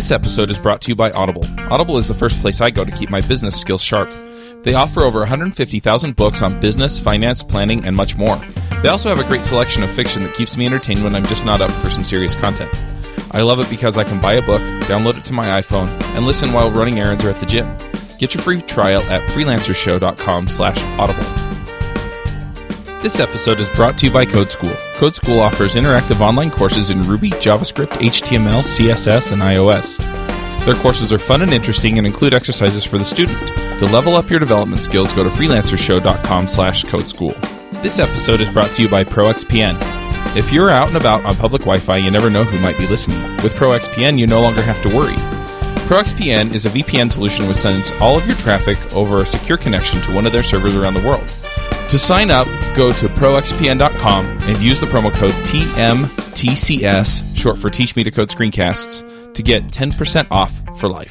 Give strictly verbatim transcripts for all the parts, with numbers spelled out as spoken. This episode is brought to you by Audible. Audible is the first place I go to keep my business skills sharp. They offer over one hundred fifty thousand books on business, finance, planning, and much more. They also have a great selection of fiction that keeps me entertained when I'm just not up for some serious content. I love it because I can buy a book, download it to my iPhone, and listen while running errands or at the gym. Get your free trial at freelancer show dot com slash audible. This episode is brought to you by Code School. Code School offers interactive online courses in Ruby, JavaScript, H T M L, C S S, and iOS. Their courses are fun and interesting and include exercises for the student. To level up your development skills, go to freelancer show dot com slash code school. This episode is brought to you by ProXPN. If you're out and about on public Wi-Fi, you never know who might be listening. With ProXPN, you no longer have to worry. ProXPN is a V P N solution which sends all of your traffic over a secure connection to one of their servers around the world. To sign up, go to pro x p n dot com and use the promo code T M T C S, short for Teach Me to Code Screencasts, to get ten percent off for life.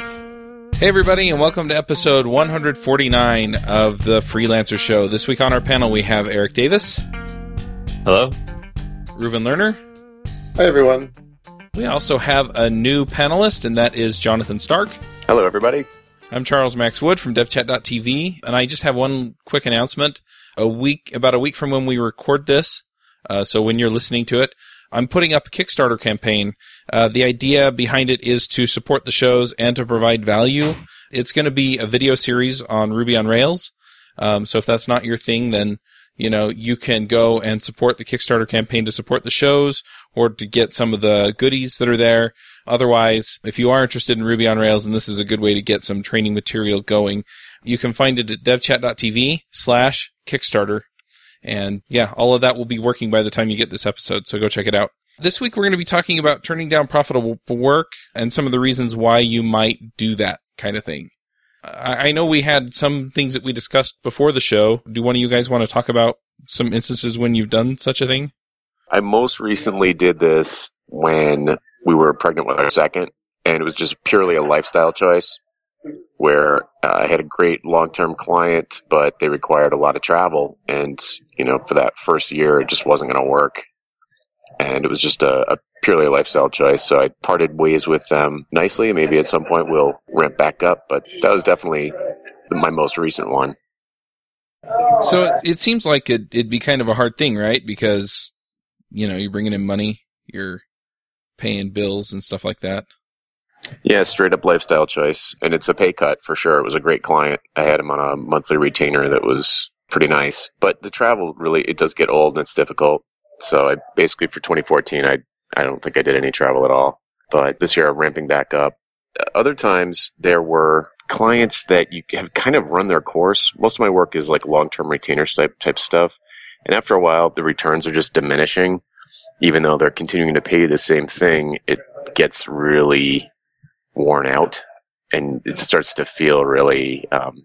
Hey everybody, and welcome to episode one forty-nine of The Freelancer Show. This week on our panel we have Eric Davis. Hello. Reuven Lerner. Hi everyone. We also have a new panelist, and that is Jonathan Stark. Hello everybody. I'm Charles Max Wood from dev chat dot t v, and I just have one quick announcement. A week, about a week from when we record this, uh, so when you're listening to it, I'm putting up a Kickstarter campaign. Uh, the idea behind it is to support the shows and to provide value. It's going to be a video series on Ruby on Rails. Um, so if that's not your thing, then you know you can go and support the Kickstarter campaign to support the shows or to get some of the goodies that are there. Otherwise, if you are interested in Ruby on Rails, and this is a good way to get some training material going, you can find it at dev chat dot t v slash Kickstarter. And yeah, all of that will be working by the time you get this episode, so go check it out. This week we're going to be talking about turning down profitable work and some of the reasons why you might do that kind of thing. I know we had some things that we discussed before the show. Do one of you guys want to talk about some instances when you've done such a thing? I most recently did this when we were pregnant with our second, and it was just purely a lifestyle choice, where uh, I had a great long-term client, but they required a lot of travel. And, you know, for that first year, it just wasn't going to work. And it was just a, a purely a lifestyle choice. So I parted ways with them nicely. Maybe at some point we'll ramp back up. But that was definitely my most recent one. So it, it seems like it, it'd be kind of a hard thing, right? Because, you know, you're bringing in money, you're paying bills and stuff like that. Yeah, straight up lifestyle choice. And it's a pay cut for sure. It was a great client. I had him on a monthly retainer that was pretty nice. But the travel really, it does get old and it's difficult. So I basically for twenty fourteen, I, I don't think I did any travel at all. But this year I'm ramping back up. Other times there were clients that you have kind of run their course. Most of my work is like long-term retainers type, type stuff. And after a while, the returns are just diminishing. Even though they're continuing to pay you the same thing, it gets really worn out, and it starts to feel really um,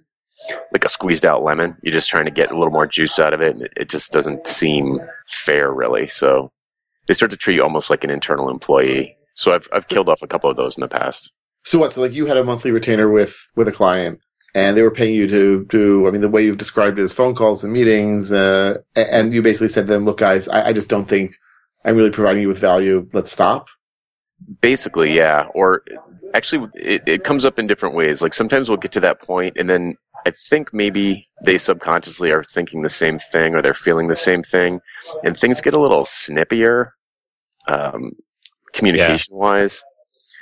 like a squeezed out lemon. You're just trying to get a little more juice out of it, and it just doesn't seem fair, really. So they start to treat you almost like an internal employee. So I've I've killed off a couple of those in the past. So what? So like you had a monthly retainer with with a client, and they were paying you to do, I mean, the way you've described it is phone calls and meetings, uh, and you basically said to them, look, guys, I, I just don't think I'm really providing you with value. Let's stop. Basically, yeah. Or actually, it, it comes up in different ways. Like sometimes we'll get to that point, and then I think maybe they subconsciously are thinking the same thing, or they're feeling the same thing, and things get a little snippier, um, communication-wise.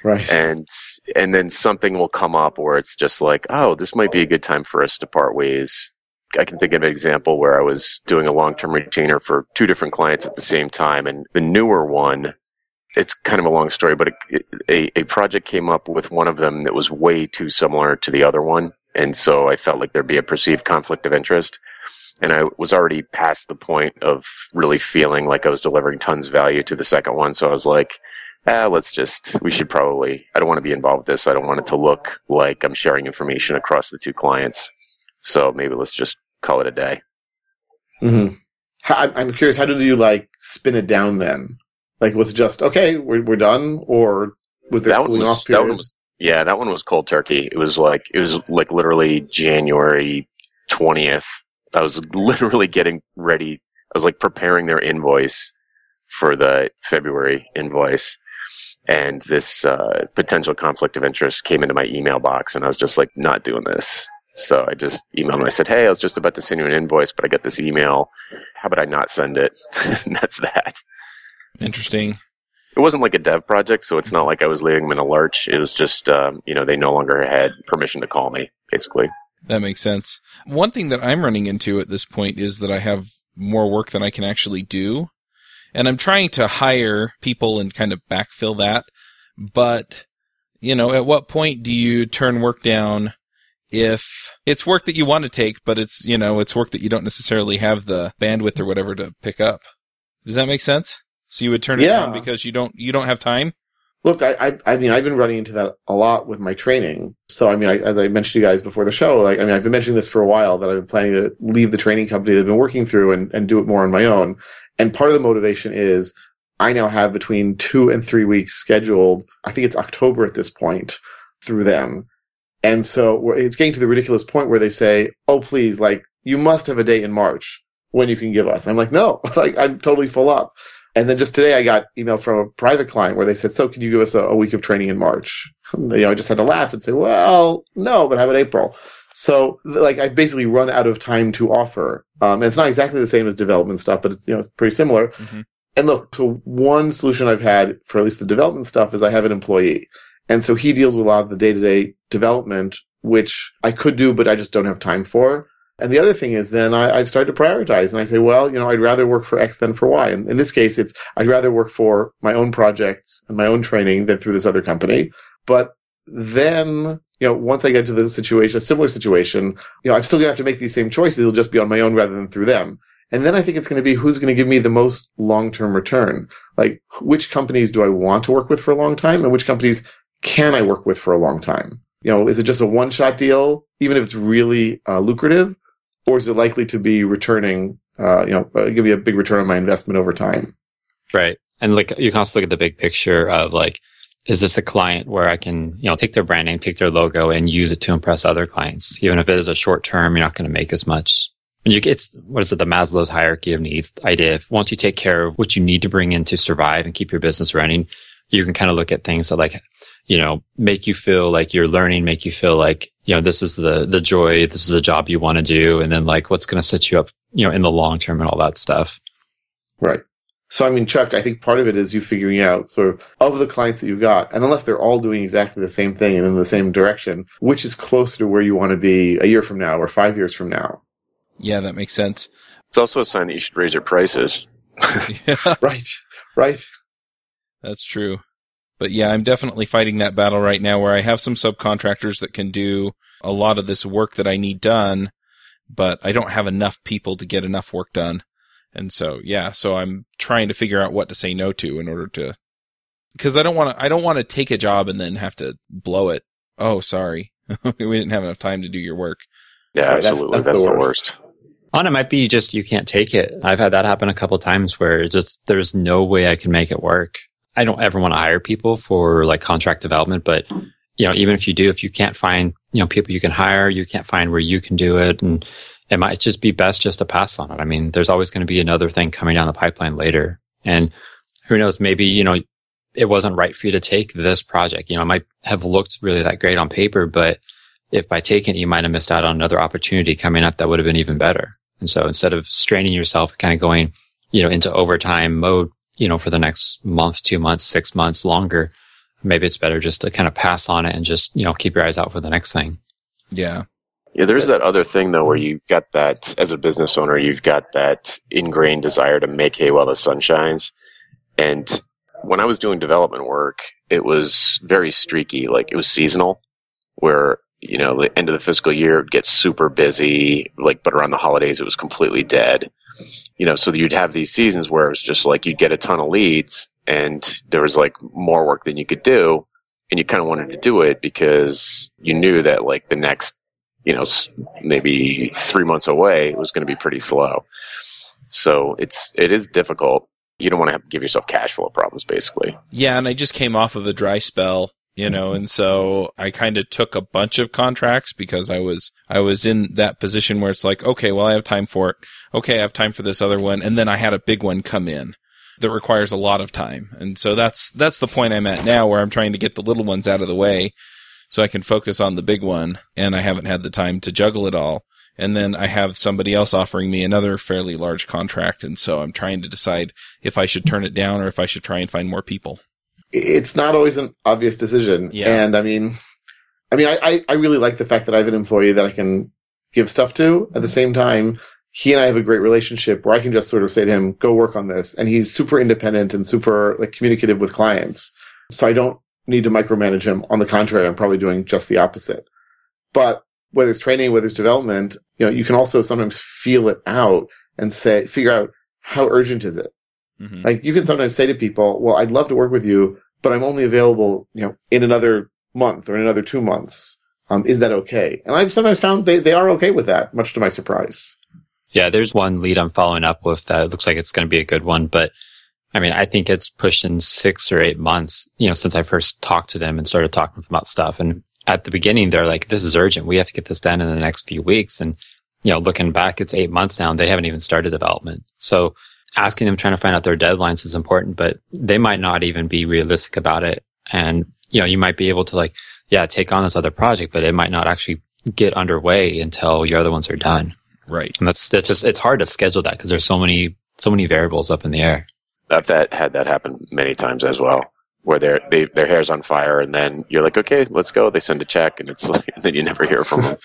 Yeah. Right. And and then something will come up where it's just like, oh, this might be a good time for us to part ways. I can think of an example where I was doing a long-term retainer for two different clients at the same time, and the newer one, it's kind of a long story, but it, a, a project came up with one of them that was way too similar to the other one. And so I felt like there'd be a perceived conflict of interest. And I was already past the point of really feeling like I was delivering tons of value to the second one. So I was like, ah, let's just, we should probably, I don't want to be involved with this. I don't want it to look like I'm sharing information across the two clients. So maybe let's just call it a day. Mm-hmm. I'm curious, how did you like spin it down then? Like, was it just, okay, we're, we're done, or was there cooling off period? That one was, yeah, that one was cold turkey. It was like, it was like literally January twentieth. I was literally getting ready. I was like preparing their invoice for the February invoice. And this uh, potential conflict of interest came into my email box, and I was just like, not doing this. So I just emailed him. I said, hey, I was just about to send you an invoice, but I got this email. How about I not send it? And that's that. Interesting. It wasn't like a dev project, so it's not like I was leaving them in a lurch. It was just, um, you know, they no longer had permission to call me, basically. That makes sense. One thing that I'm running into at this point is that I have more work than I can actually do. And I'm trying to hire people and kind of backfill that. But, you know, at what point do you turn work down if it's work that you want to take, but it's, you know, it's work that you don't necessarily have the bandwidth or whatever to pick up? Does that make sense? So you would turn it yeah. down because you don't you don't have time? Look, I, I I mean, I've been running into that a lot with my training. So, I mean, I, as I mentioned to you guys before the show, like, I mean, I've been mentioning this for a while, that I've been planning to leave the training company that I've been working through and, and do it more on my own. And part of the motivation is I now have between two and three weeks scheduled. I think it's October at this point through them. And so it's getting to the ridiculous point where they say, oh, please, like, you must have a day in March when you can give us. And I'm like, no, like, I'm totally full up. And then just today I got email from a private client where they said, so can you give us a, a week of training in March? You know, I just had to laugh and say, well, no, but how about April? So, like, I've basically run out of time to offer. Um, and it's not exactly the same as development stuff, but it's, you know, it's pretty similar. Mm-hmm. And look, so one solution I've had for at least the development stuff is I have an employee. And so he deals with a lot of the day-to-day development, which I could do, but I just don't have time for. And the other thing is then I, I've started to prioritize. And I say, well, you know, I'd rather work for X than for Y. And in this case, it's I'd rather work for my own projects and my own training than through this other company. But then, you know, once I get to the situation, a similar situation, you know, I'm still going to have to make these same choices. It'll just be on my own rather than through them. And then I think it's going to be who's going to give me the most long-term return. Like, which companies do I want to work with for a long time, and which companies can I work with for a long time? You know, is it just a one-shot deal, even if it's really uh, lucrative, or is it likely to be returning, uh, you know, uh, give me a big return on my investment over time? Right. And like, you can also look at the big picture of, like, is this a client where I can, you know, take their branding, take their logo, and use it to impress other clients? Even if it is a short term, you're not going to make as much. And you, it's, what is it, the Maslow's hierarchy of needs idea. If once you take care of what you need to bring in to survive and keep your business running, you can kind of look at things that, like, you know, make you feel like you're learning, make you feel like, you know, this is the, the joy, this is the job you want to do. And then, like, what's going to set you up, you know, in the long term and all that stuff. Right. So, I mean, Chuck, I think part of it is you figuring out sort of of the clients that you've got, and unless they're all doing exactly the same thing and in the same direction, which is closer to where you want to be a year from now or five years from now. Yeah, that makes sense. It's also a sign that you should raise your prices. Yeah. Right, right. That's true. But yeah, I'm definitely fighting that battle right now where I have some subcontractors that can do a lot of this work that I need done, but I don't have enough people to get enough work done. And so, yeah, so I'm trying to figure out what to say no to in order to, because I don't want to, I don't want to take a job and then have to blow it. Oh, sorry. We didn't have enough time to do your work. Yeah, right, absolutely. That's, that's, that's the worst. On it might be just, you can't take it. I've had that happen a couple of times where just, there's no way I can make it work. I don't ever want to hire people for, like, contract development, but, you know, even if you do, if you can't find, you know, people you can hire, you can't find where you can do it. And it might just be best just to pass on it. I mean, there's always going to be another thing coming down the pipeline later. And who knows, maybe, you know, it wasn't right for you to take this project. You know, it might have looked really that great on paper, but if by taking it, you might have missed out on another opportunity coming up that would have been even better. And so instead of straining yourself, kind of going, you know, into overtime mode, you know, for the next month, two months, six months, longer, maybe it's better just to kind of pass on it and just, you know, keep your eyes out for the next thing. Yeah. Yeah, there's that other thing, though, where you've got that, as a business owner, you've got that ingrained desire to make hay while the sun shines. And when I was doing development work, it was very streaky. Like, it was seasonal, where, you know, the end of the fiscal year would get super busy, like, but around the holidays, it was completely dead. You know, so you'd have these seasons where it was just like you'd get a ton of leads, and there was, like, more work than you could do, and you kind of wanted to do it because you knew that, like, the next, you know, maybe three months away, it was going to be pretty slow. So it's, it is difficult. You don't want to have to give yourself cash flow problems, basically. Yeah. And I just came off of a dry spell, you know, and so I kind of took a bunch of contracts because I was, I was in that position where it's like, okay, well, I have time for it. Okay. I have time for this other one. And then I had a big one come in that requires a lot of time. And so that's that's the point I'm at now, where I'm trying to get the little ones out of the way so I can focus on the big one, and I haven't had the time to juggle it all. And then I have somebody else offering me another fairly large contract, and so I'm trying to decide if I should turn it down or if I should try and find more people. It's not always an obvious decision. Yeah. And I mean, I mean, I, I really like the fact that I have an employee that I can give stuff to. At the same time, he and I have a great relationship where I can just sort of say to him, go work on this. And he's super independent and super like communicative with clients. So I don't need to micromanage him. On the contrary, I'm probably doing just the opposite. But whether it's training, whether it's development, you know, you can also sometimes feel it out and say, figure out how urgent is it? Mm-hmm. Like you can sometimes say to people, well, I'd love to work with you, but I'm only available, you know, in another month or in another two months. Um, is that okay? And I've sometimes found they, they are okay with that, much to my surprise. Yeah, there's one lead I'm following up with that it looks like it's going to be a good one, but I mean, I think it's pushed in six or eight months, you know, since I first talked to them and started talking about stuff. And at the beginning, they're like, this is urgent. We have to get this done in the next few weeks. And, you know, looking back, it's eight months now and they haven't even started development. So asking them, trying to find out their deadlines is important, but they might not even be realistic about it. And, you know, you might be able to like, yeah, take on this other project, but it might not actually get underway until your other ones are done. Right. And that's, that's just, it's hard to schedule that because there's so many, so many variables up in the air. I've that, had that happen many times as well, where their they, their hair's on fire, and then you're like, okay, let's go. They send a check, and it's like, and then you never hear from them.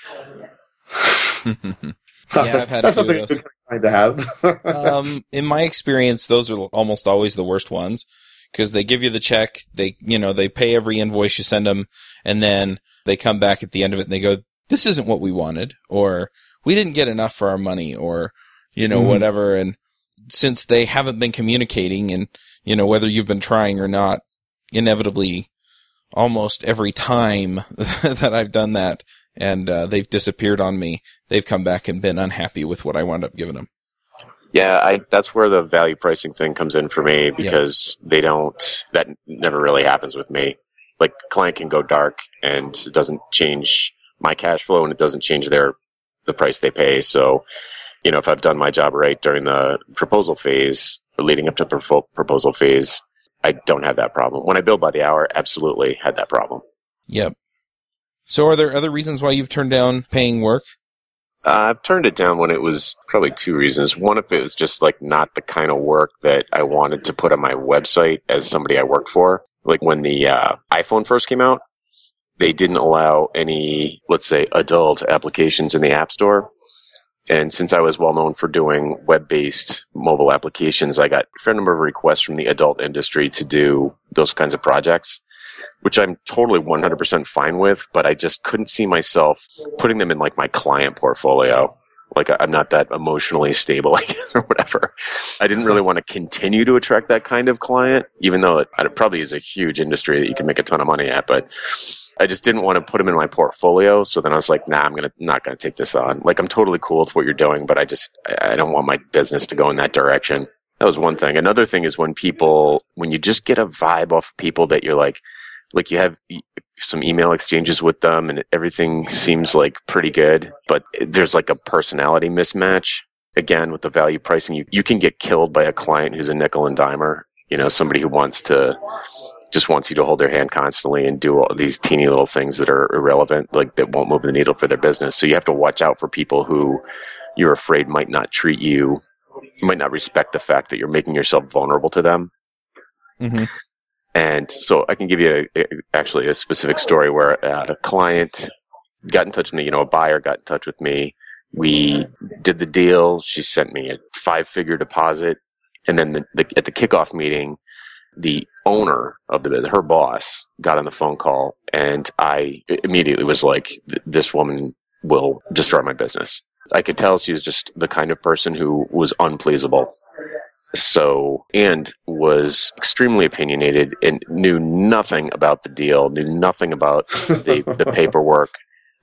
yeah, I've had that's a few of those. Kind to have. um, in my experience, those are almost always the worst ones because they give you the check, they you know they pay every invoice you send them, and then they come back at the end of it and they go, "This isn't what we wanted," or "We didn't get enough for our money," or you know mm-hmm. whatever. And since they haven't been communicating, and you know whether you've been trying or not, inevitably, almost every time that I've done that, and uh, they've disappeared on me, they've come back and been unhappy with what I wound up giving them. Yeah, I, that's where the value pricing thing comes in for me, because yep. they don't. That never really happens with me. Like, client can go dark, and it doesn't change my cash flow, and it doesn't change their the price they pay. So, you know, if I've done my job right during the proposal phase, or leading up to the proposal phase, I don't have that problem. When I bill by the hour, absolutely had that problem. Yep. So are there other reasons why you've turned down paying work? Uh, I've turned it down when it was probably two reasons. One, if it was just like not the kind of work that I wanted to put on my website as somebody I worked for. Like when the uh, iPhone first came out, they didn't allow any, let's say, adult applications in the App Store. And since I was well known for doing web-based mobile applications, I got a fair number of requests from the adult industry to do those kinds of projects, which I'm totally one hundred percent fine with, but I just couldn't see myself putting them in like my client portfolio. Like I'm not that emotionally stable, I guess, or whatever. I didn't really want to continue to attract that kind of client, even though it, it probably is a huge industry that you can make a ton of money at, but I just didn't want to put them in my portfolio. So then I was like, nah, I'm gonna not going to take this on. Like, I'm totally cool with what you're doing, but I just, I don't want my business to go in that direction. That was one thing. Another thing is when people, when you just get a vibe off people that you're like, like you have some email exchanges with them and everything seems like pretty good, but there's like a personality mismatch. Again, with the value pricing, you, you can get killed by a client who's a nickel and dimer, you know, somebody who wants to... just wants you to hold their hand constantly and do all these teeny little things that are irrelevant, like that won't move the needle for their business. So you have to watch out for people who you're afraid might not treat you, might not respect the fact that you're making yourself vulnerable to them. Mm-hmm. And so I can give you a, a, actually a specific story where uh, a client got in touch with me, you know, a buyer got in touch with me. We did the deal. She sent me a five-figure deposit. And then the, the, at the kickoff meeting, the owner of the, her boss got on the phone call, and I immediately was like, this woman will destroy my business. I could tell she was just the kind of person who was unpleasable. So, and was extremely opinionated and knew nothing about the deal, knew nothing about the, the paperwork.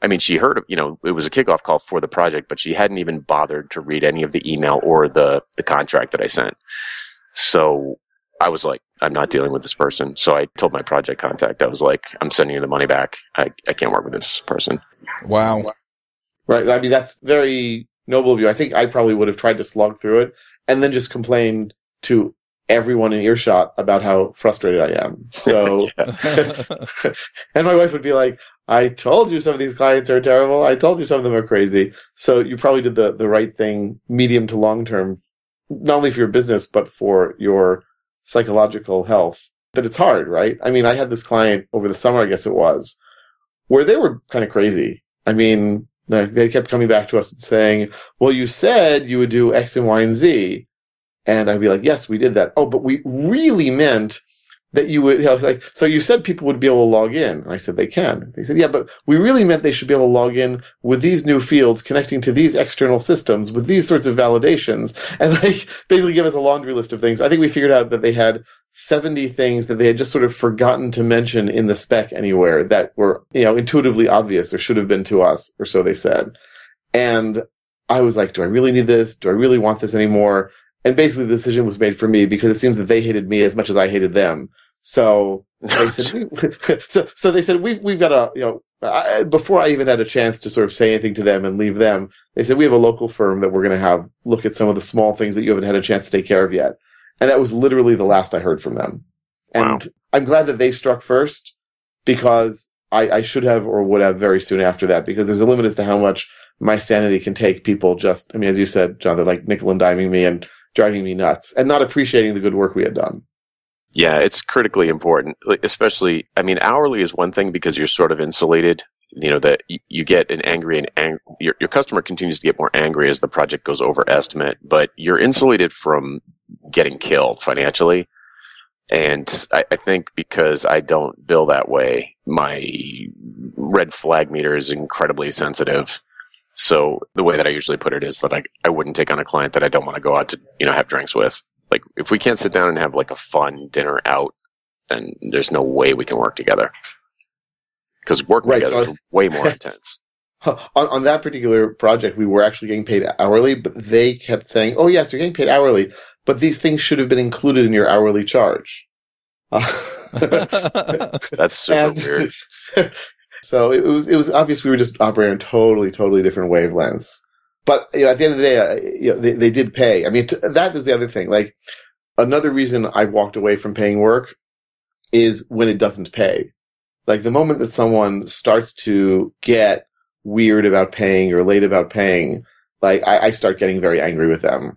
I mean, she heard, you know, it was a kickoff call for the project, but she hadn't even bothered to read any of the email or the, the contract that I sent. So I was like, I'm not dealing with this person. So I told my project contact, I was like, I'm sending you the money back. I, I can't work with this person. Wow. Right. I mean, that's very noble of you. I think I probably would have tried to slog through it and then just complained to everyone in earshot about how frustrated I am. So, and my wife would be like, I told you some of these clients are terrible. I told you some of them are crazy. So you probably did the, the right thing medium to long term, not only for your business, but for your psychological health. But it's hard, right? I mean, I had this client over the summer, I guess it was, where they were kind of crazy. I mean, they kept coming back to us and saying, well, you said you would do X and Y and Z. And I'd be like, yes, we did that. Oh, but we really meant that you would, you know, like, so you said people would be able to log in. And I said, they can. They said, yeah, but we really meant they should be able to log in with these new fields connecting to these external systems with these sorts of validations. And like basically give us a laundry list of things. I think we figured out that they had seventy things that they had just sort of forgotten to mention in the spec anywhere that were, you know, intuitively obvious or should have been to us, or so they said. And I was like, do I really need this? Do I really want this anymore? And basically the decision was made for me because it seems that they hated me as much as I hated them. So they said, we, so, so they said, we, we've got a, you know, I, before I even had a chance to sort of say anything to them and leave them, they said, we have a local firm that we're going to have look at some of the small things that you haven't had a chance to take care of yet. And that was literally the last I heard from them. And wow. I'm glad that they struck first, because I, I should have or would have very soon after that, because there's a limit as to how much my sanity can take people just, I mean, as you said, John, they're like nickel and diming me and driving me nuts and not appreciating the good work we had done. Yeah, it's critically important, especially, I mean, hourly is one thing because you're sort of insulated, you know, that you get an angry and ang- your, your customer continues to get more angry as the project goes over estimate, but you're insulated from getting killed financially. And I, I think because I don't bill that way, my red flag meter is incredibly sensitive. So the way that I usually put it is that I, I wouldn't take on a client that I don't want to go out to, you know, have drinks with. Like if we can't sit down and have like a fun dinner out, then there's no way we can work together. Because working right, together so I, is way more intense. on, on that particular project, we were actually getting paid hourly, but they kept saying, oh, yes, you're getting paid hourly, but these things should have been included in your hourly charge. Uh, That's super and, weird. So it was it was obvious we were just operating on totally, totally different wavelengths. But you know, at the end of the day, uh, you know, they, they did pay. I mean, t- that is the other thing. Like another reason I walked away from paying work is when it doesn't pay. Like the moment that someone starts to get weird about paying or late about paying, like I, I start getting very angry with them.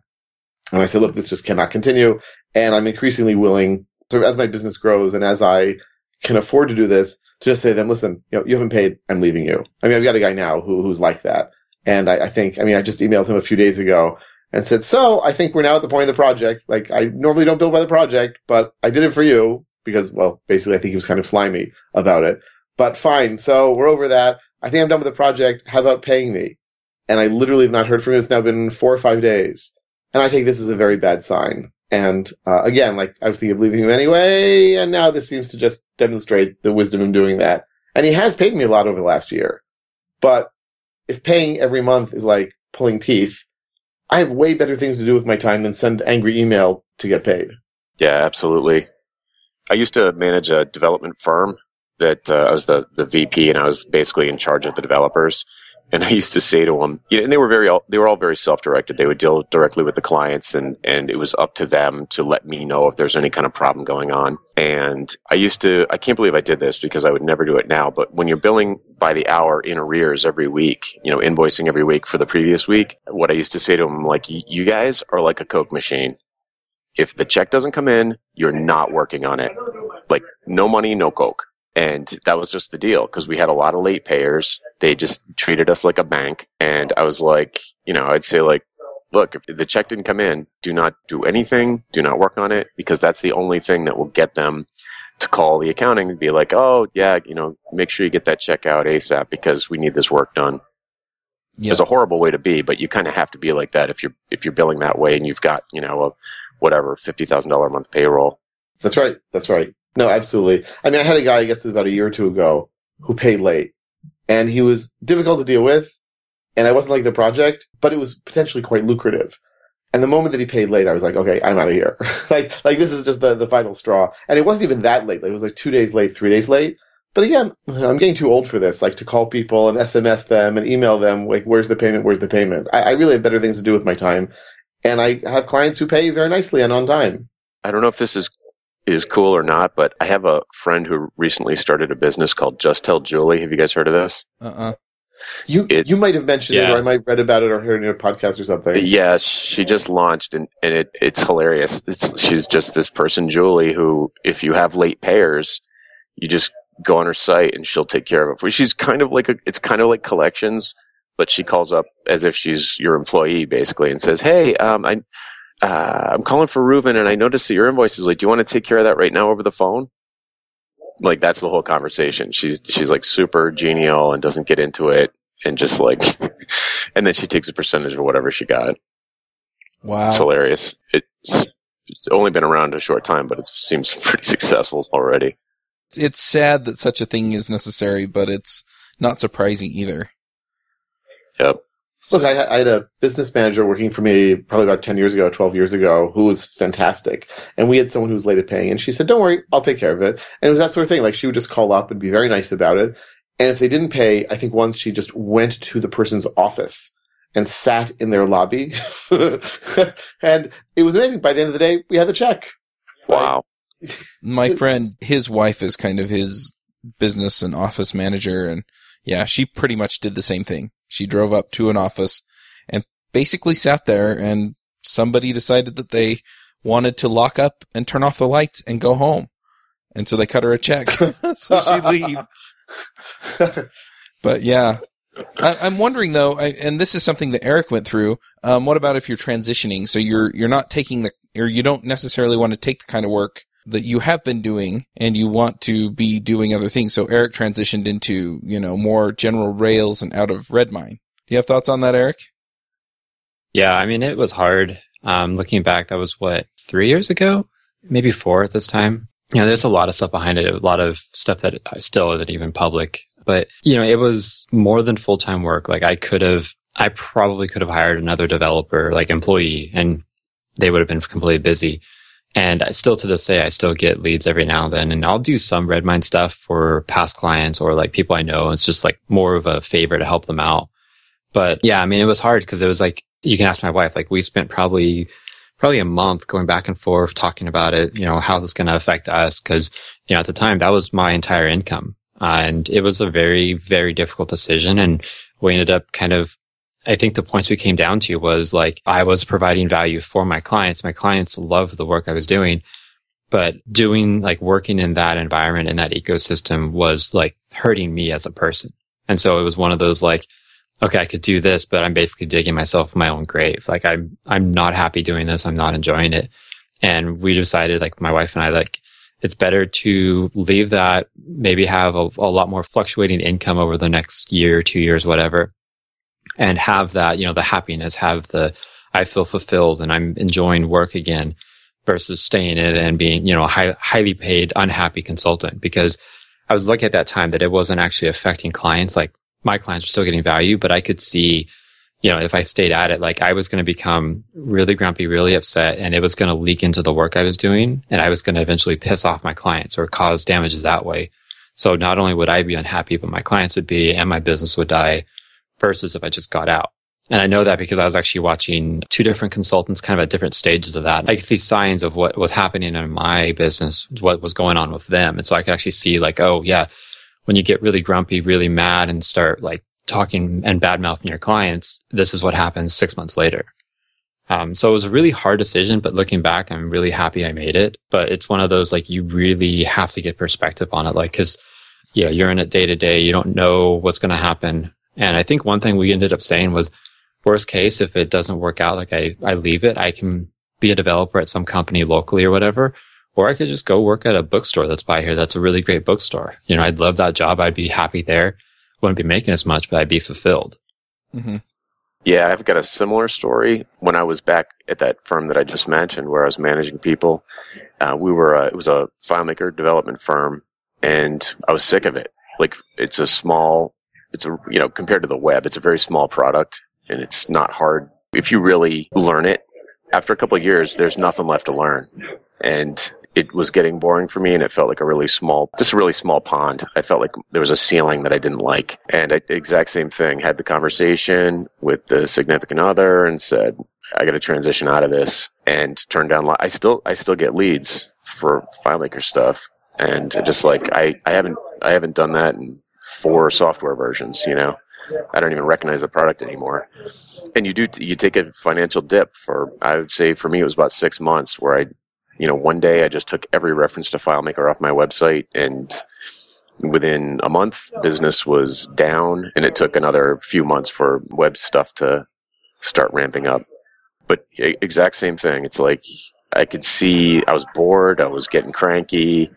And I say, look, this just cannot continue. And I'm increasingly willing, sort of as my business grows and as I can afford to do this, to just say to them, listen, you know, you haven't paid, I'm leaving you. I mean, I've got a guy now who who's like that. And I, I think, I mean, I just emailed him a few days ago and said, so I think we're now at the point of the project. Like, I normally don't bill by the project, but I did it for you because, well, basically, I think he was kind of slimy about it. But fine, so we're over that. I think I'm done with the project. How about paying me? And I literally have not heard from him. It's now been four or five days. And I think this is a very bad sign. And uh, again, like, I was thinking of leaving him anyway, and now this seems to just demonstrate the wisdom in doing that. And he has paid me a lot over the last year. But if paying every month is like pulling teeth, I have way better things to do with my time than send angry email to get paid. Yeah, absolutely. I used to manage a development firm that uh, I was the, the V P, and I was basically in charge of the developers. And I used to say to them, you know, and they were very, they were all very self-directed. They would deal directly with the clients, and, and it was up to them to let me know if there's any kind of problem going on. And I used to, I can't believe I did this because I would never do it now. But when you're billing by the hour in arrears every week, you know, invoicing every week for the previous week, what I used to say to them, like, you guys are like a Coke machine. If the check doesn't come in, you're not working on it. Like, no money, no Coke. And that was just the deal, because we had a lot of late payers. They just treated us like a bank. And I was like, you know, I'd say like, look, if the check didn't come in, do not do anything. Do not work on it, because that's the only thing that will get them to call the accounting and be like, oh, yeah, you know, make sure you get that check out ASAP because we need this work done. Yeah. It's a horrible way to be, but you kind of have to be like that if you're if you're billing that way and you've got, you know, a, whatever, fifty thousand dollars a month payroll. That's right. That's right. No, absolutely. I mean, I had a guy, I guess it was about a year or two ago, who paid late. And he was difficult to deal with, and I wasn't like the project, but it was potentially quite lucrative. And the moment that he paid late, I was like, okay, I'm out of here. like, like this is just the, the final straw. And it wasn't even that late. It was like two days late, three days late. But again, I'm getting too old for this, like to call people and S M S them and email them, like, where's the payment, where's the payment? I, I really have better things to do with my time. And I have clients who pay very nicely and on time. I don't know if this is is cool or not, but I have a friend who recently started a business called Just Tell Julie. Have you guys heard of this? Uh-uh. You it, you might have mentioned yeah. it, or I might have read about it or heard it in a podcast or something. Yeah, she just launched, and, and it, it's hilarious. It's, she's just this person, Julie, who if you have late payers, you just go on her site and she'll take care of it. She's kind of like a, it's kind of like collections, but she calls up as if she's your employee basically and says, "Hey, um, I, uh, I'm calling for Reuven and I noticed that your invoice is late. Do you want to take care of that right now over the phone?" Like that's the whole conversation. She's she's like super genial and doesn't get into it and just like, and then she takes a percentage of whatever she got. Wow, it's hilarious. It's, it's only been around a short time, but it seems pretty successful already. It's sad that such a thing is necessary, but it's not surprising either. Yep. Look, I, I had a business manager working for me probably about ten years ago, twelve years ago, who was fantastic. And we had someone who was late at paying, and she said, "Don't worry, I'll take care of it." And it was that sort of thing. Like, she would just call up and be very nice about it. And if they didn't pay, I think once she just went to the person's office and sat in their lobby. And it was amazing. By the end of the day, we had the check. Wow. Like, my friend, his wife is kind of his business and office manager, and yeah, she pretty much did the same thing. She drove up to an office and basically sat there, and somebody decided that they wanted to lock up and turn off the lights and go home. And so they cut her a check. So she'd leave. But yeah, I, I'm wondering though, I, and this is something that Eric went through. Um, what about if you're transitioning? So you're, you're not taking the, or you don't necessarily want to take the kind of work that you have been doing and you want to be doing other things. So Eric transitioned into, you know, more general Rails and out of Redmine. Do you have thoughts on that, Eric? Yeah, I mean, it was hard. Um, looking back, that was what, three years ago? Maybe four at this time. You know, there's a lot of stuff behind it, a lot of stuff that still isn't even public. But, you know, it was more than full-time work. Like, I could have, I probably could have hired another developer, like employee, and they would have been completely busy. And I still, to this day, I still get leads every now and then. And I'll do some Redmine stuff for past clients or like people I know. It's just like more of a favor to help them out. But yeah, I mean, it was hard because it was like, you can ask my wife, like we spent probably, probably a month going back and forth talking about it. You know, how's this going to affect us? Because, you know, at the time that was my entire income. Uh, and it was a very, very difficult decision. And we ended up kind of, I think the points we came down to was like, I was providing value for my clients. My clients loved the work I was doing, but doing like working in that environment and that ecosystem was like hurting me as a person. And so it was one of those like, okay, I could do this, but I'm basically digging myself in my own grave. Like I'm, I'm not happy doing this. I'm not enjoying it. And we decided, like my wife and I, like it's better to leave that, maybe have a, a lot more fluctuating income over the next year, two years, whatever. And have that, you know, the happiness, have the, I feel fulfilled and I'm enjoying work again versus staying in it and being, you know, a high, highly paid, unhappy consultant. Because I was lucky at that time that it wasn't actually affecting clients. Like my clients were still getting value, but I could see, you know, if I stayed at it, like I was going to become really grumpy, really upset, and it was going to leak into the work I was doing. And I was going to eventually piss off my clients or cause damages that way. So not only would I be unhappy, but my clients would be, and my business would die. Versus if I just got out. And I know that because I was actually watching two different consultants kind of at different stages of that. I could see signs of what was happening in my business, what was going on with them. And so I could actually see like, oh yeah, when you get really grumpy, really mad and start like talking and bad mouthing your clients, this is what happens six months later. Um, so it was a really hard decision, but looking back, I'm really happy I made it. But it's one of those like you really have to get perspective on it. Like, cause yeah, you're in it day to day. You don't know what's going to happen. And I think one thing we ended up saying was, worst case, if it doesn't work out, like I, I leave it, I can be a developer at some company locally or whatever, or I could just go work at a bookstore that's by here. That's a really great bookstore. You know, I'd love that job. I'd be happy there. Wouldn't be making as much, but I'd be fulfilled. Mm-hmm. Yeah, I've got a similar story. When I was back at that firm that I just mentioned, where I was managing people, uh, we were a, it was a FileMaker development firm, and I was sick of it. Like it's a small. It's a, you know, compared to the web, it's a very small product and it's not hard. If you really learn it, after a couple of years, there's nothing left to learn. And it was getting boring for me and it felt like a really small, just a really small pond. I felt like there was a ceiling that I didn't like. And I, exact same thing, had the conversation with the significant other and said, I got to transition out of this and turn down. Li- I still, I still get leads for FileMaker stuff, and just like I, I haven't, I haven't done that in four software versions. You know, I don't even recognize the product anymore. And you do, you take a financial dip for. I would say for me, it was about six months where I, you know, one day I just took every reference to FileMaker off my website, and within a month, business was down, and it took another few months for web stuff to start ramping up. But exact same thing. It's like I could see I was bored, I was getting cranky,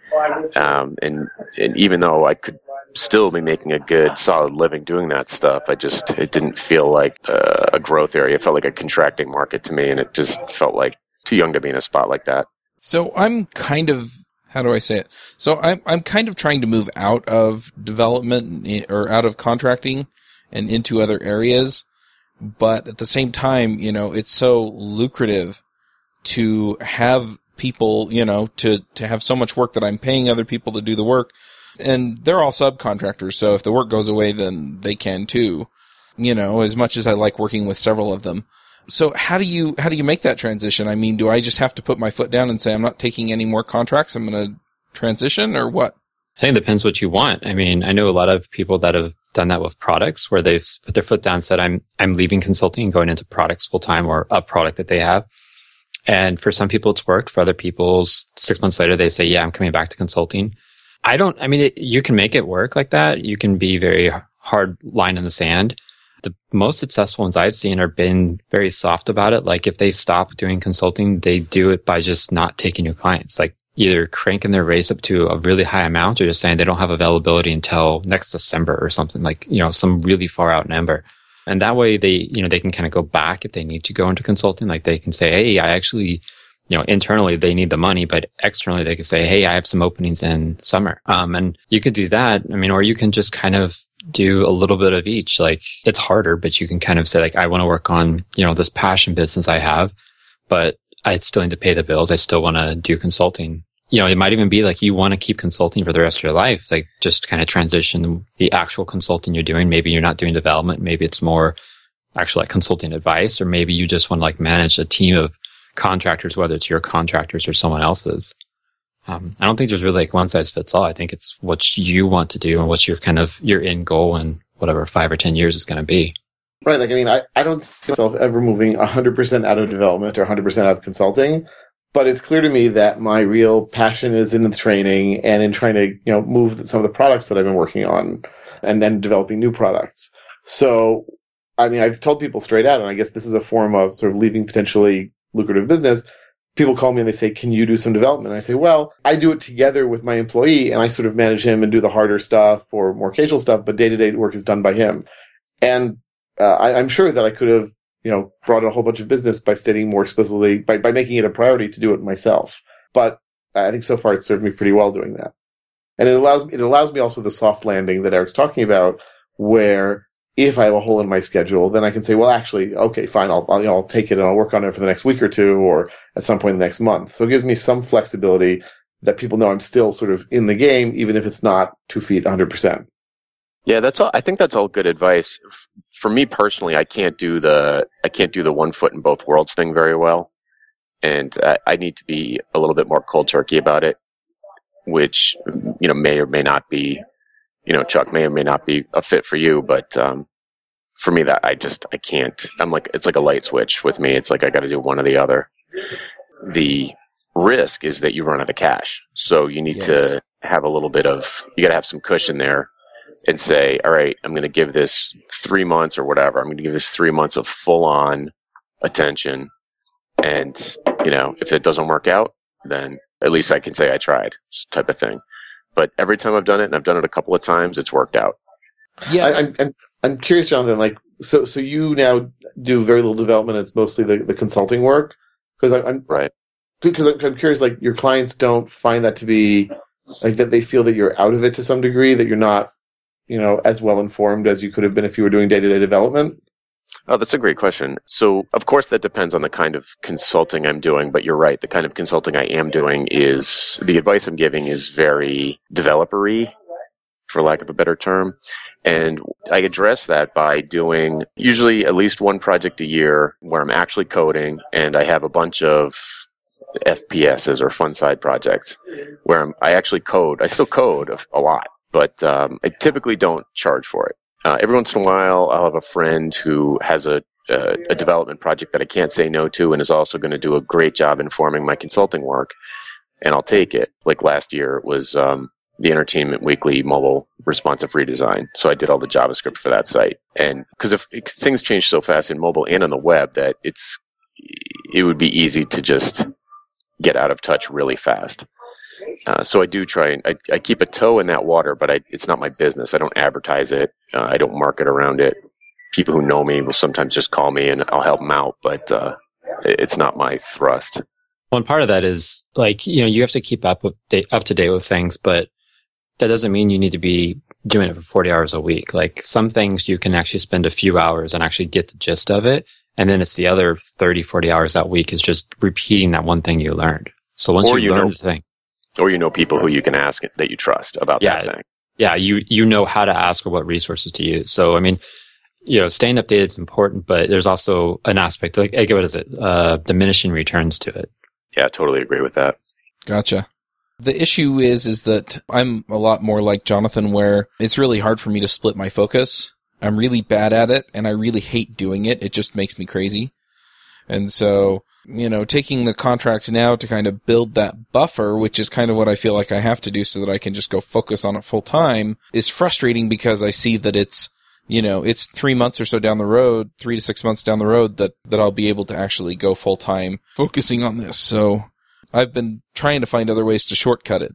um, and and even though I could still be making a good, solid living doing that stuff, I just it didn't feel like uh, a growth area. It felt like a contracting market to me, and it just felt like too young to be in a spot like that. So I'm kind of. How do I say it? So I'm I'm kind of trying to move out of development or out of contracting and into other areas, but at the same time, you know, it's so lucrative to have people, you know, to to have so much work that I'm paying other people to do the work, and they're all subcontractors. So if the work goes away, then they can too. You know, as much as I like working with several of them. So how do you how do you make that transition? I mean, do I just have to put my foot down and say I'm not taking any more contracts? I'm going to transition, or what? I think it depends what you want. I mean, I know a lot of people that have done that with products, where they've put their foot down and said, I'm I'm leaving consulting and going into products full time, or a product that they have. And for some people, it's worked. For other people, six months later, they say, yeah, I'm coming back to consulting. I don't. I mean, it, you can make it work like that. You can be very hard line in the sand. The most successful ones I've seen have been very soft about it. Like if they stop doing consulting, they do it by just not taking new clients, like either cranking their rates up to a really high amount or just saying they don't have availability until next December or something, like, you know, some really far out number. And that way they, you know, they can kind of go back if they need to go into consulting. Like they can say, hey, I actually, you know, internally they need the money, but externally they can say, hey, I have some openings in summer. Um, and you could do that. I mean, or you can just kind of do a little bit of each. Like it's harder, but you can kind of say like, I want to work on, you know, this passion business I have, but I still need to pay the bills. I still want to do consulting. You know, it might even be like you want to keep consulting for the rest of your life, like just kind of transition the actual consulting you're doing. Maybe you're not doing development. Maybe it's more actually like consulting advice, or maybe you just want to like manage a team of contractors, whether it's your contractors or someone else's. Um, I don't think there's really like one size fits all. I think it's what you want to do and what's your kind of your end goal and whatever five or ten years is going to be. Right. Like, I mean, I, I don't see myself ever moving one hundred percent out of development or one hundred percent out of consulting, but it's clear to me that my real passion is in the training and in trying to, you know, move some of the products that I've been working on and then developing new products. So, I mean, I've told people straight out, and I guess this is a form of sort of leaving potentially lucrative business. People call me and they say, can you do some development? And I say, well, I do it together with my employee, and I sort of manage him and do the harder stuff or more casual stuff, but day-to-day work is done by him. And uh, I, I'm sure that I could have, you know, brought in a whole bunch of business by stating more explicitly, by, by making it a priority to do it myself. But I think so far it served me pretty well doing that. And it allows me, it allows me also the soft landing that Eric's talking about, where if I have a hole in my schedule, then I can say, well, actually, okay, fine, I'll, I'll, you know, I'll take it and I'll work on it for the next week or two, or at some point in the next month. So it gives me some flexibility that people know I'm still sort of in the game, even if it's not two feet one hundred percent. Yeah, that's all. I think that's all good advice. For me personally, I can't do the I can't do the one foot in both worlds thing very well, and I, I need to be a little bit more cold turkey about it, which, you know, may or may not be, you know, Chuck, may or may not be a fit for you, but. Um, For me, that I just I can't. I'm like it's like a light switch with me. It's like I got to do one or the other. The risk is that you run out of cash, so you need yes. to have a little bit of you got to have some cushion there, and say, all right, I'm going to give this three months or whatever. I'm going to give this three months of full on attention, and you know, if it doesn't work out, then at least I can say I tried, type of thing. But every time I've done it, and I've done it a couple of times, it's worked out. Yeah, I, I'm, I'm I'm curious, Jonathan. Like, so so you now do very little development. It's mostly the, the consulting work, because I'm right. Because I'm, I'm curious. Like, your clients don't find that to be like that. They feel that you're out of it to some degree. That you're not, you know, as well informed as you could have been if you were doing day to day development. Oh, that's a great question. So, of course, that depends on the kind of consulting I'm doing. But you're right. The kind of consulting I am doing is the advice I'm giving is very developer-y, for lack of a better term. And I address that by doing usually at least one project a year where I'm actually coding, and I have a bunch of F P Ss or fun side projects where I'm, I actually code. I still code a, a lot, but um, I typically don't charge for it. Uh, every once in a while, I'll have a friend who has a, a, a development project that I can't say no to and is also going to do a great job informing my consulting work, and I'll take it. Like last year, it was um, the Entertainment Weekly mobile responsive redesign. So I did all the JavaScript for that site. And because if things change so fast in mobile and on the web that it's it would be easy to just get out of touch really fast. Uh, so I do try and I, I keep a toe in that water, but I, it's not my business. I don't advertise it. Uh, I don't market around it. People who know me will sometimes just call me and I'll help them out, but uh, it's not my thrust. Well, and part of that is like, you know, you have to keep up with da- up to date with things, but that doesn't mean you need to be doing it for forty hours a week. Like some things you can actually spend a few hours and actually get the gist of it. And then it's the other thirty, forty hours that week is just repeating that one thing you learned. So once you, you learn know, the thing. Or you know people who you can ask that you trust about yeah, that thing. Yeah, you you know how to ask or what resources to use. So, I mean, you know, staying updated is important, but there's also an aspect, like, what is it? Uh, diminishing returns to it. Yeah, I totally agree with that. Gotcha. The issue is, is that I'm a lot more like Jonathan, where it's really hard for me to split my focus. I'm really bad at it, and I really hate doing it. It just makes me crazy. And so, you know, taking the contracts now to kind of build that buffer, which is kind of what I feel like I have to do so that I can just go focus on it full time, is frustrating because I see that it's, you know, it's three months or so down the road, three to six months down the road that, that I'll be able to actually go full time focusing on this. So I've been trying to find other ways to shortcut it.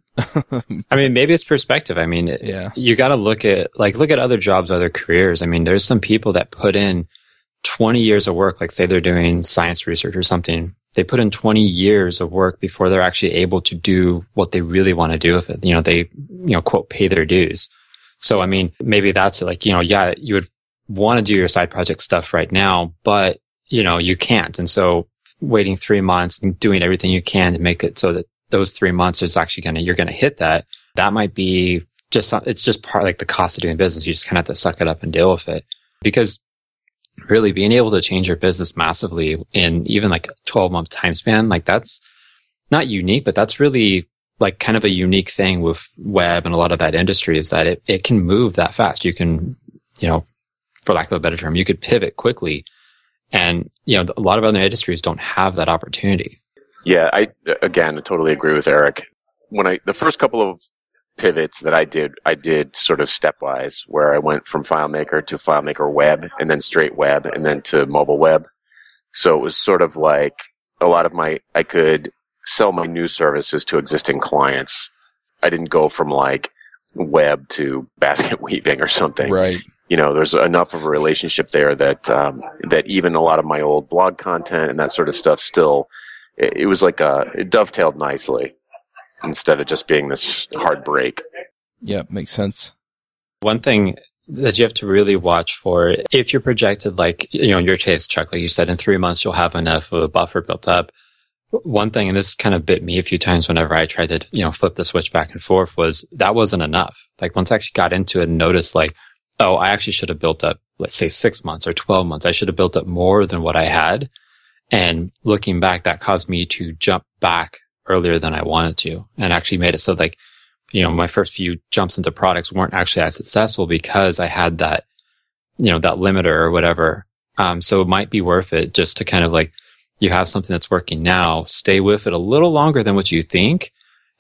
I mean, maybe it's perspective. I mean, yeah. You got to look at, like, look at other jobs, other careers. I mean, there's some people that put in twenty years of work, like say they're doing science research or something. They put in twenty years of work before they're actually able to do what they really want to do with it. You know, they, you know, quote, pay their dues. So, I mean, maybe that's like, you know, yeah, you would want to do your side project stuff right now, but, you know, you can't. And so, waiting three months and doing everything you can to make it so that those three months is actually going to, you're going to hit that. That might be just, it's just part like the cost of doing business. You just kind of have to suck it up and deal with it, because really being able to change your business massively in even like a twelve month time span, like that's not unique, but that's really like kind of a unique thing with web and a lot of that industry is that it, it can move that fast. You can, you know, for lack of a better term, you could pivot quickly. And, you know, a lot of other industries don't have that opportunity. Yeah, I, again, I totally agree with Eric. When I, the first couple of pivots that I did, I did sort of stepwise, where I went from FileMaker to FileMaker Web, and then straight web, and then to mobile web. So it was sort of like a lot of my, I could sell my new services to existing clients. I didn't go from like web to basket weaving or something. Right. You know, there's enough of a relationship there that um, that even a lot of my old blog content and that sort of stuff still, it, it was like a, it dovetailed nicely instead of just being this hard break. Yeah, makes sense. One thing that you have to really watch for, if you're projected, like, you know, in your case, Chuck, like you said, in three months you'll have enough of a buffer built up. One thing, and this kind of bit me a few times whenever I tried to, you know, flip the switch back and forth, was that wasn't enough. Like once I actually got into it and noticed like, oh, I actually should have built up, let's say six months or twelve months. I should have built up more than what I had. And looking back, that caused me to jump back earlier than I wanted to, and actually made it so like, you know, my first few jumps into products weren't actually as successful because I had that, you know, that limiter or whatever. Um, so it might be worth it just to kind of like, you have something that's working now, stay with it a little longer than what you think,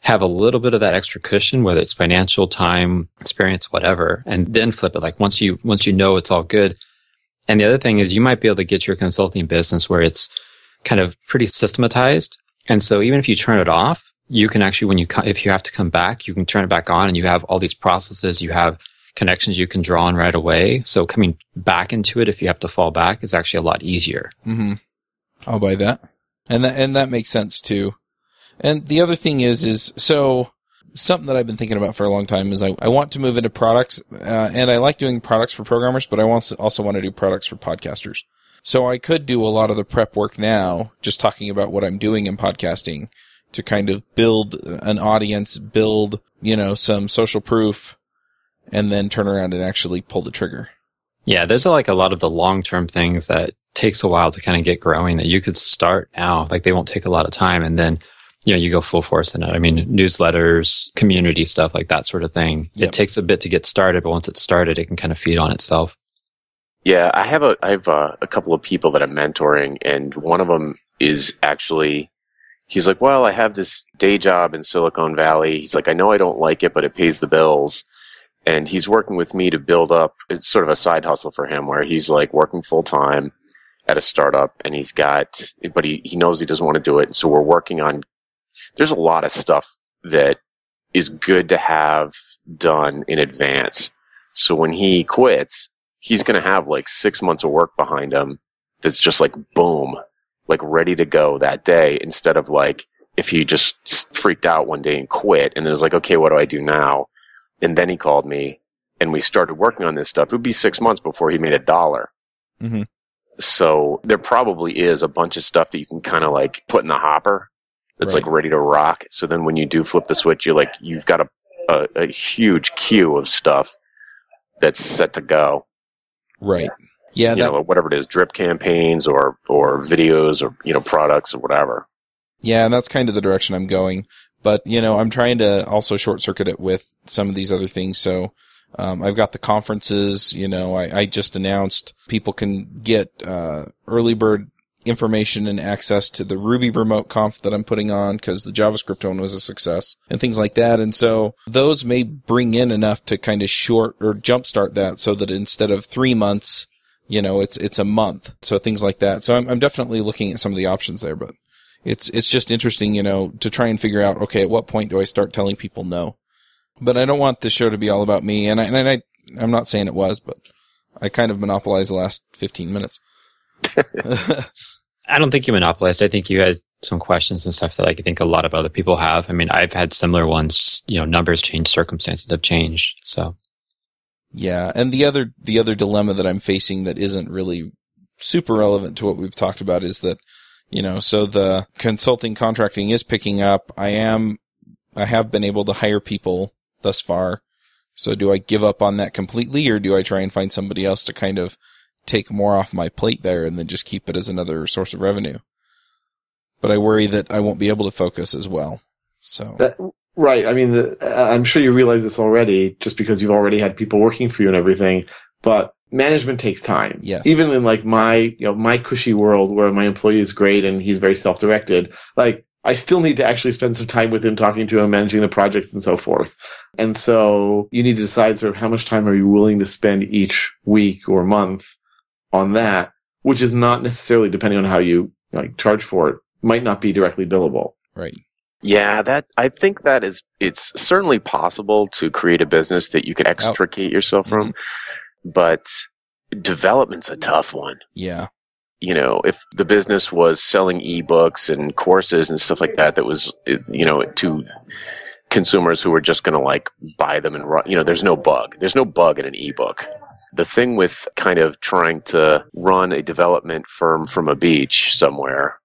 have a little bit of that extra cushion, whether it's financial, time, experience, whatever, and then flip it. Like once you, once you know it's all good. And the other thing is you might be able to get your consulting business where it's kind of pretty systematized. And so even if you turn it off, you can actually, when you, if you have to come back, you can turn it back on and you have all these processes, you have connections you can draw on right away. So coming back into it, if you have to fall back, is actually a lot easier. Mm-hmm. I'll buy that. And that, and that makes sense too. And the other thing is, is so something that I've been thinking about for a long time is I, I want to move into products, uh, and I like doing products for programmers, but I also want to do products for podcasters. So I could do a lot of the prep work now, just talking about what I'm doing in podcasting to kind of build an audience, build, you know, some social proof, and then turn around and actually pull the trigger. Yeah, those are like a lot of the long-term things that takes a while to kind of get growing that you could start now. Like they won't take a lot of time, and then, you know, you go full force in it. I mean, newsletters, community stuff, like that sort of thing. Yep. It takes a bit to get started, but once it's started, it can kind of feed on itself. Yeah, I have a I have a, a couple of people that I'm mentoring, and one of them is actually, he's like, well, I have this day job in Silicon Valley. He's like, I know I don't like it, but it pays the bills. And he's working with me to build up, it's sort of a side hustle for him where he's like working full time at a startup, and he's got, but he, he knows he doesn't want to do it. And so we're working on, there's a lot of stuff that is good to have done in advance. So when he quits, he's going to have like six months of work behind him that's just like, boom, like ready to go that day, instead of like if he just freaked out one day and quit and then was like, okay, what do I do now? And then he called me, and we started working on this stuff. It would be six months before he made a dollar. Mm-hmm. So there probably is a bunch of stuff that you can kind of like put in the hopper that's right. like ready to rock. So then when you do flip the switch, you're like, you've got a, a, a huge queue of stuff that's set to go. Right. Yeah. You that, know, whatever it is, drip campaigns or, or videos or, you know, products or whatever. Yeah. And that's kind of the direction I'm going. But, you know, I'm trying to also short circuit it with some of these other things. So, um, I've got the conferences, you know, I, I just announced people can get, uh, early bird information and access to the Ruby Remote Conf that I'm putting on because the JavaScript one was a success and things like that. And so those may bring in enough to kind of short or jumpstart that so that instead of three months, you know, it's, it's a month. So things like that. So I'm, I'm definitely looking at some of the options there, but. It's it's just interesting, you know, to try and figure out, okay, at what point do I start telling people no? But I don't want the show to be all about me, and I and I I'm not saying it was, but I kind of monopolized the last fifteen minutes. I don't think you monopolized. I think you had some questions and stuff that like I think a lot of other people have. I mean, I've had similar ones. Just, you know, numbers change, circumstances have changed. So yeah, and the other the other dilemma that I'm facing that isn't really super relevant to what we've talked about is that. You know, so the consulting contracting is picking up. I am, I have been able to hire people thus far. So do I give up on that completely, or do I try and find somebody else to kind of take more off my plate there and then just keep it as another source of revenue? But I worry that I won't be able to focus as well. So that, right. I mean, the, I'm sure you realize this already just because you've already had people working for you and everything, but management takes time. Yes. Even in like my, you know, my cushy world where my employee is great and he's very self-directed, like I still need to actually spend some time with him, talking to him, managing the project and so forth. And so you need to decide sort of how much time are you willing to spend each week or month on that, which is not necessarily, depending on how you like charge for it, might not be directly billable. Right. Yeah, that I think that is, it's certainly possible to create a business that you could extricate oh. yourself from. Mm-hmm. But development's a tough one. Yeah. You know, if the business was selling ebooks and courses and stuff like that, that was, you know, to consumers who were just going to like buy them and run, you know, there's no bug. There's no bug in an ebook. The thing with kind of trying to run a development firm from a beach somewhere,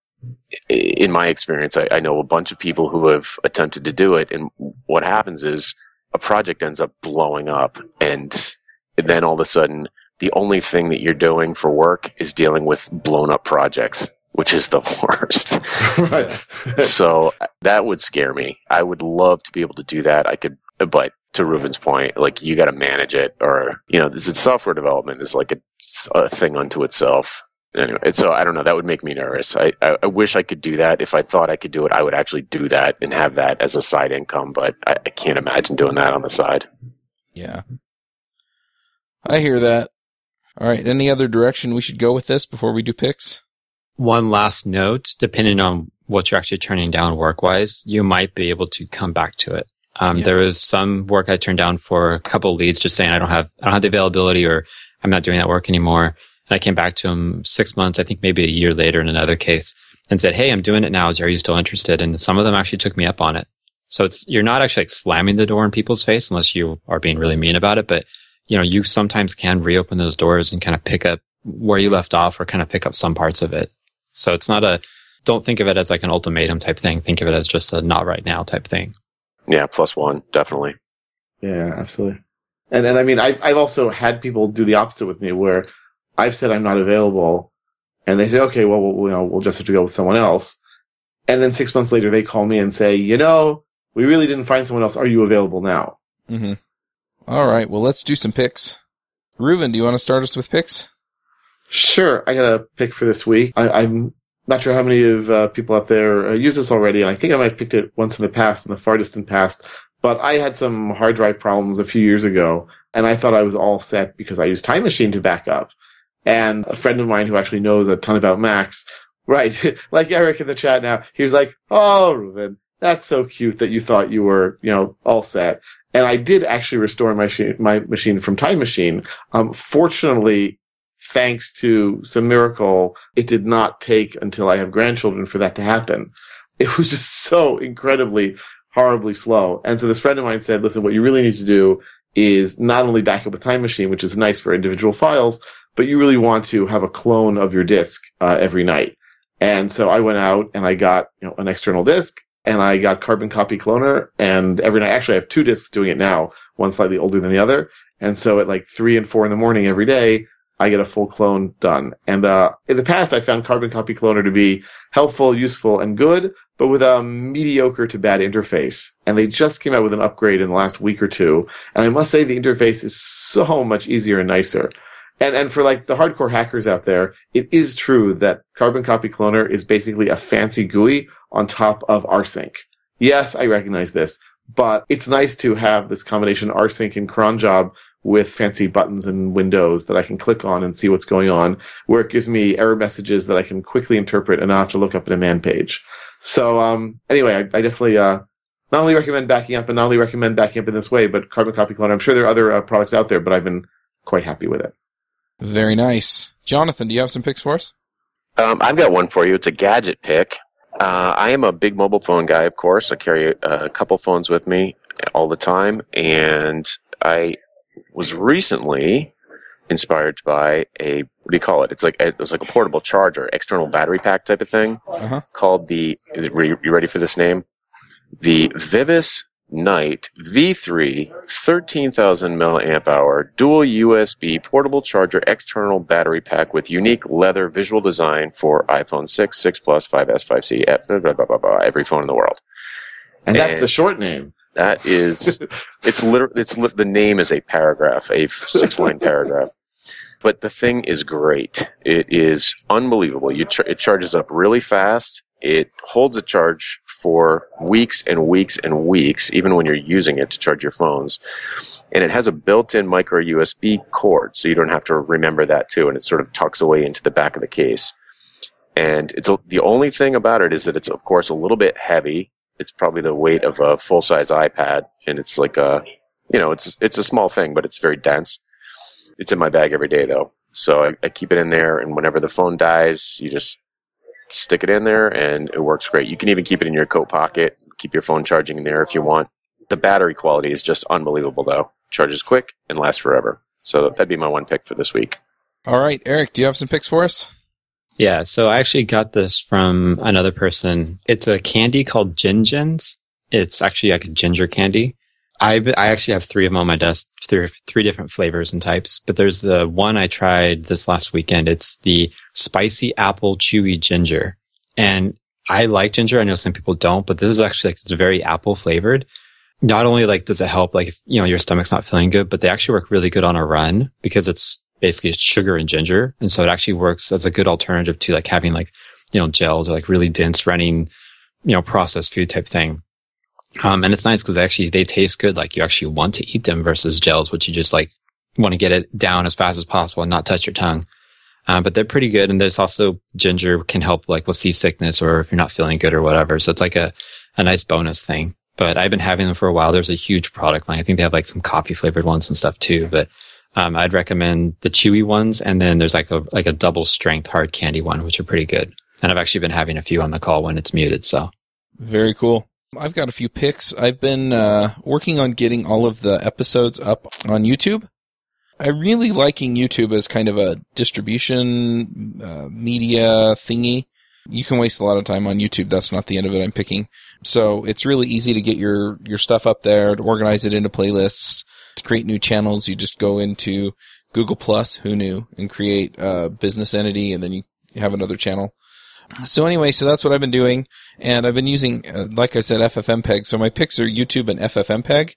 in my experience, I, I know a bunch of people who have attempted to do it. And what happens is a project ends up blowing up, and then all of a sudden, the only thing that you're doing for work is dealing with blown up projects, which is the worst. Right. So that would scare me. I would love to be able to do that. I could, but to Reuven's point, like you got to manage it, or, you know, this is software development is like a, a thing unto itself. Anyway, so I don't know. That would make me nervous. I, I, I wish I could do that. If I thought I could do it, I would actually do that and have that as a side income, but I, I can't imagine doing that on the side. Yeah. I hear that. All right. Any other direction we should go with this before we do picks? One last note, depending on what you're actually turning down work-wise, you might be able to come back to it. Um, yeah. There was some work I turned down for a couple of leads just saying I don't have, I don't have the availability, or I'm not doing that work anymore. And I came back to them six months, I think maybe a year later in another case, and said, hey, I'm doing it now. Are you still interested? And some of them actually took me up on it. So it's, you're not actually like slamming the door in people's face unless you are being really mean about it, but you know, you sometimes can reopen those doors and kind of pick up where you left off, or kind of pick up some parts of it. So it's not a, don't think of it as like an ultimatum type thing. Think of it as just a not right now type thing. Yeah. Plus one. Definitely. Yeah, absolutely. And and I mean, I've, I've also had people do the opposite with me, where I've said I'm not available, and they say, okay, well, we'll, you know, we'll just have to go with someone else. And then six months later, they call me and say, you know, we really didn't find someone else. Are you available now? Mm-hmm. All right. Well, let's do some picks. Reuven, do you want to start us with picks? Sure. I got a pick for this week. I, I'm not sure how many of uh, people out there uh, use this already, and I think I might have picked it once in the past, in the far distant past. But I had some hard drive problems a few years ago, and I thought I was all set because I used Time Machine to back up. And a friend of mine who actually knows a ton about Macs, right, like Eric in the chat now, he was like, oh, Reuven, that's so cute that you thought you were, you know, all set. And I did actually restore my, sh- my machine from Time Machine. Um, fortunately, thanks to some miracle, it did not take until I have grandchildren for that to happen. It was just so incredibly horribly slow. And so this friend of mine said, listen, what you really need to do is not only back up with Time Machine, which is nice for individual files, but you really want to have a clone of your disk uh, every night. And so I went out and I got, you know, an external disk, and I got Carbon Copy Cloner, and every night, actually I have two disks doing it now, one slightly older than the other. And so at like three and four in the morning every day, I get a full clone done. And uh in the past, I found Carbon Copy Cloner to be helpful, useful, and good, but with a mediocre to bad interface. And they just came out with an upgrade in the last week or two. And I must say the interface is so much easier and nicer. And and for like the hardcore hackers out there, it is true that Carbon Copy Cloner is basically a fancy G U I on top of rsync. Yes, I recognize this, but it's nice to have this combination rsync and cron job with fancy buttons and windows that I can click on and see what's going on, where it gives me error messages that I can quickly interpret and I have to look up in a man page. So um anyway, I, I definitely uh not only recommend backing up, and not only recommend backing up in this way, but Carbon Copy Cloner. I'm sure there are other uh, products out there, but I've been quite happy with it. Very nice. Jonathan, do you have some picks for us? Um, I've got one for you. It's a gadget pick. Uh, I am a big mobile phone guy, of course. I carry a couple phones with me all the time, and I was recently inspired by a, what do you call it? It's like a, it's like a portable charger, external battery pack type of thing, uh-huh. called the, are you ready for this name? The Vivis Knight V three thirteen thousand milliamp hour dual U S B portable charger external battery pack with unique leather visual design for iPhone six, six Plus, five S, five C, F, blah, blah, blah, blah, blah, every phone in the world. And, and that's the short name. That is, it's literally, it's li- the name is a paragraph, a six line paragraph. But the thing is great. It is unbelievable. You ch- it charges up really fast. It holds a charge for weeks and weeks and weeks, even when you're using it to charge your phones. And it has a built-in micro U S B cord, so you don't have to remember that too. And it sort of tucks away into the back of the case. And it's a, the only thing about it is that it's, of course, a little bit heavy. It's probably the weight of a full-size iPad, and it's like a, you know, it's it's a small thing, but it's very dense. It's in my bag every day, though. So I, I keep it in there, and whenever the phone dies, you just stick it in there, and it works great. You can even keep it in your coat pocket, keep your phone charging in there if you want. The battery quality is just unbelievable, though. Charges quick and lasts forever. So that'd be my one pick for this week. All right, Eric, do you have some picks for us? Yeah, so I actually got this from another person. It's a candy called Gin Gins. It's actually like a ginger candy. I I actually have three of them on my desk, three, three different flavors and types. But there's the one I tried this last weekend. It's the spicy apple chewy ginger. And I like ginger. I know some people don't, but this is actually like, it's very apple flavored. Not only like does it help, like, if, you know, your stomach's not feeling good, but they actually work really good on a run because it's basically it's sugar and ginger. And so it actually works as a good alternative to like having like, you know, gelled or like really dense running, you know, processed food type thing. Um, and it's nice because actually they taste good. Like you actually want to eat them versus gels, which you just like want to get it down as fast as possible and not touch your tongue. Uh, but they're pretty good. And there's also ginger can help like with seasickness or if you're not feeling good or whatever. So it's like a, a nice bonus thing, but I've been having them for a while. There's a huge product line. I think they have like some coffee flavored ones and stuff too, but Um, I'd recommend the chewy ones, and then there's like a like a double strength hard candy one, which are pretty good. And I've actually been having a few on the call when it's muted. So very cool. I've got a few picks. I've been uh, working on getting all of the episodes up on YouTube. I'm really liking YouTube as kind of a distribution uh, media thingy. You can waste a lot of time on YouTube. That's not the end of it I'm picking. So it's really easy to get your your stuff up there, to organize it into playlists. To create new channels, you just go into Google Plus, who knew, and create a business entity, and then you have another channel. So anyway, so that's what I've been doing, and I've been using, uh, like I said, FFmpeg. So my picks are YouTube and FFmpeg.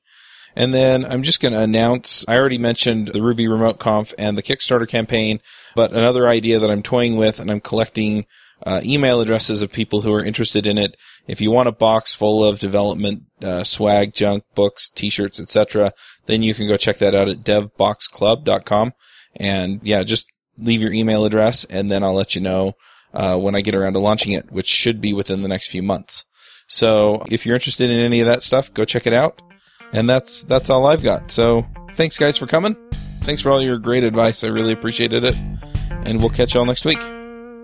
And then I'm just going to announce, I already mentioned the Ruby Remote Conf and the Kickstarter campaign, but another idea that I'm toying with, and I'm collecting uh, email addresses of people who are interested in it. If you want a box full of development uh, swag, junk, books, t-shirts, et cetera, then you can go check that out at dev box club dot com. And yeah, just leave your email address, and then I'll let you know uh, when I get around to launching it, which should be within the next few months. So if you're interested in any of that stuff, go check it out. And that's that's all I've got. So thanks, guys, for coming. Thanks for all your great advice. I really appreciated it. And we'll catch y'all next week.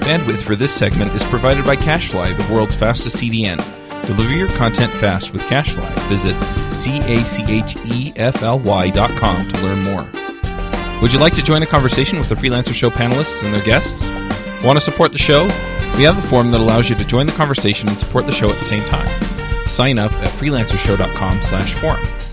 Bandwidth for this segment is provided by CacheFly, the world's fastest C D N. Deliver your content fast with CacheFly. Visit C A C H E F L Y dot com to learn more. Would you like to join a conversation with the Freelancer Show panelists and their guests? Want to support the show? We have a form that allows you to join the conversation and support the show at the same time. Sign up at freelancer show dot com slash forum.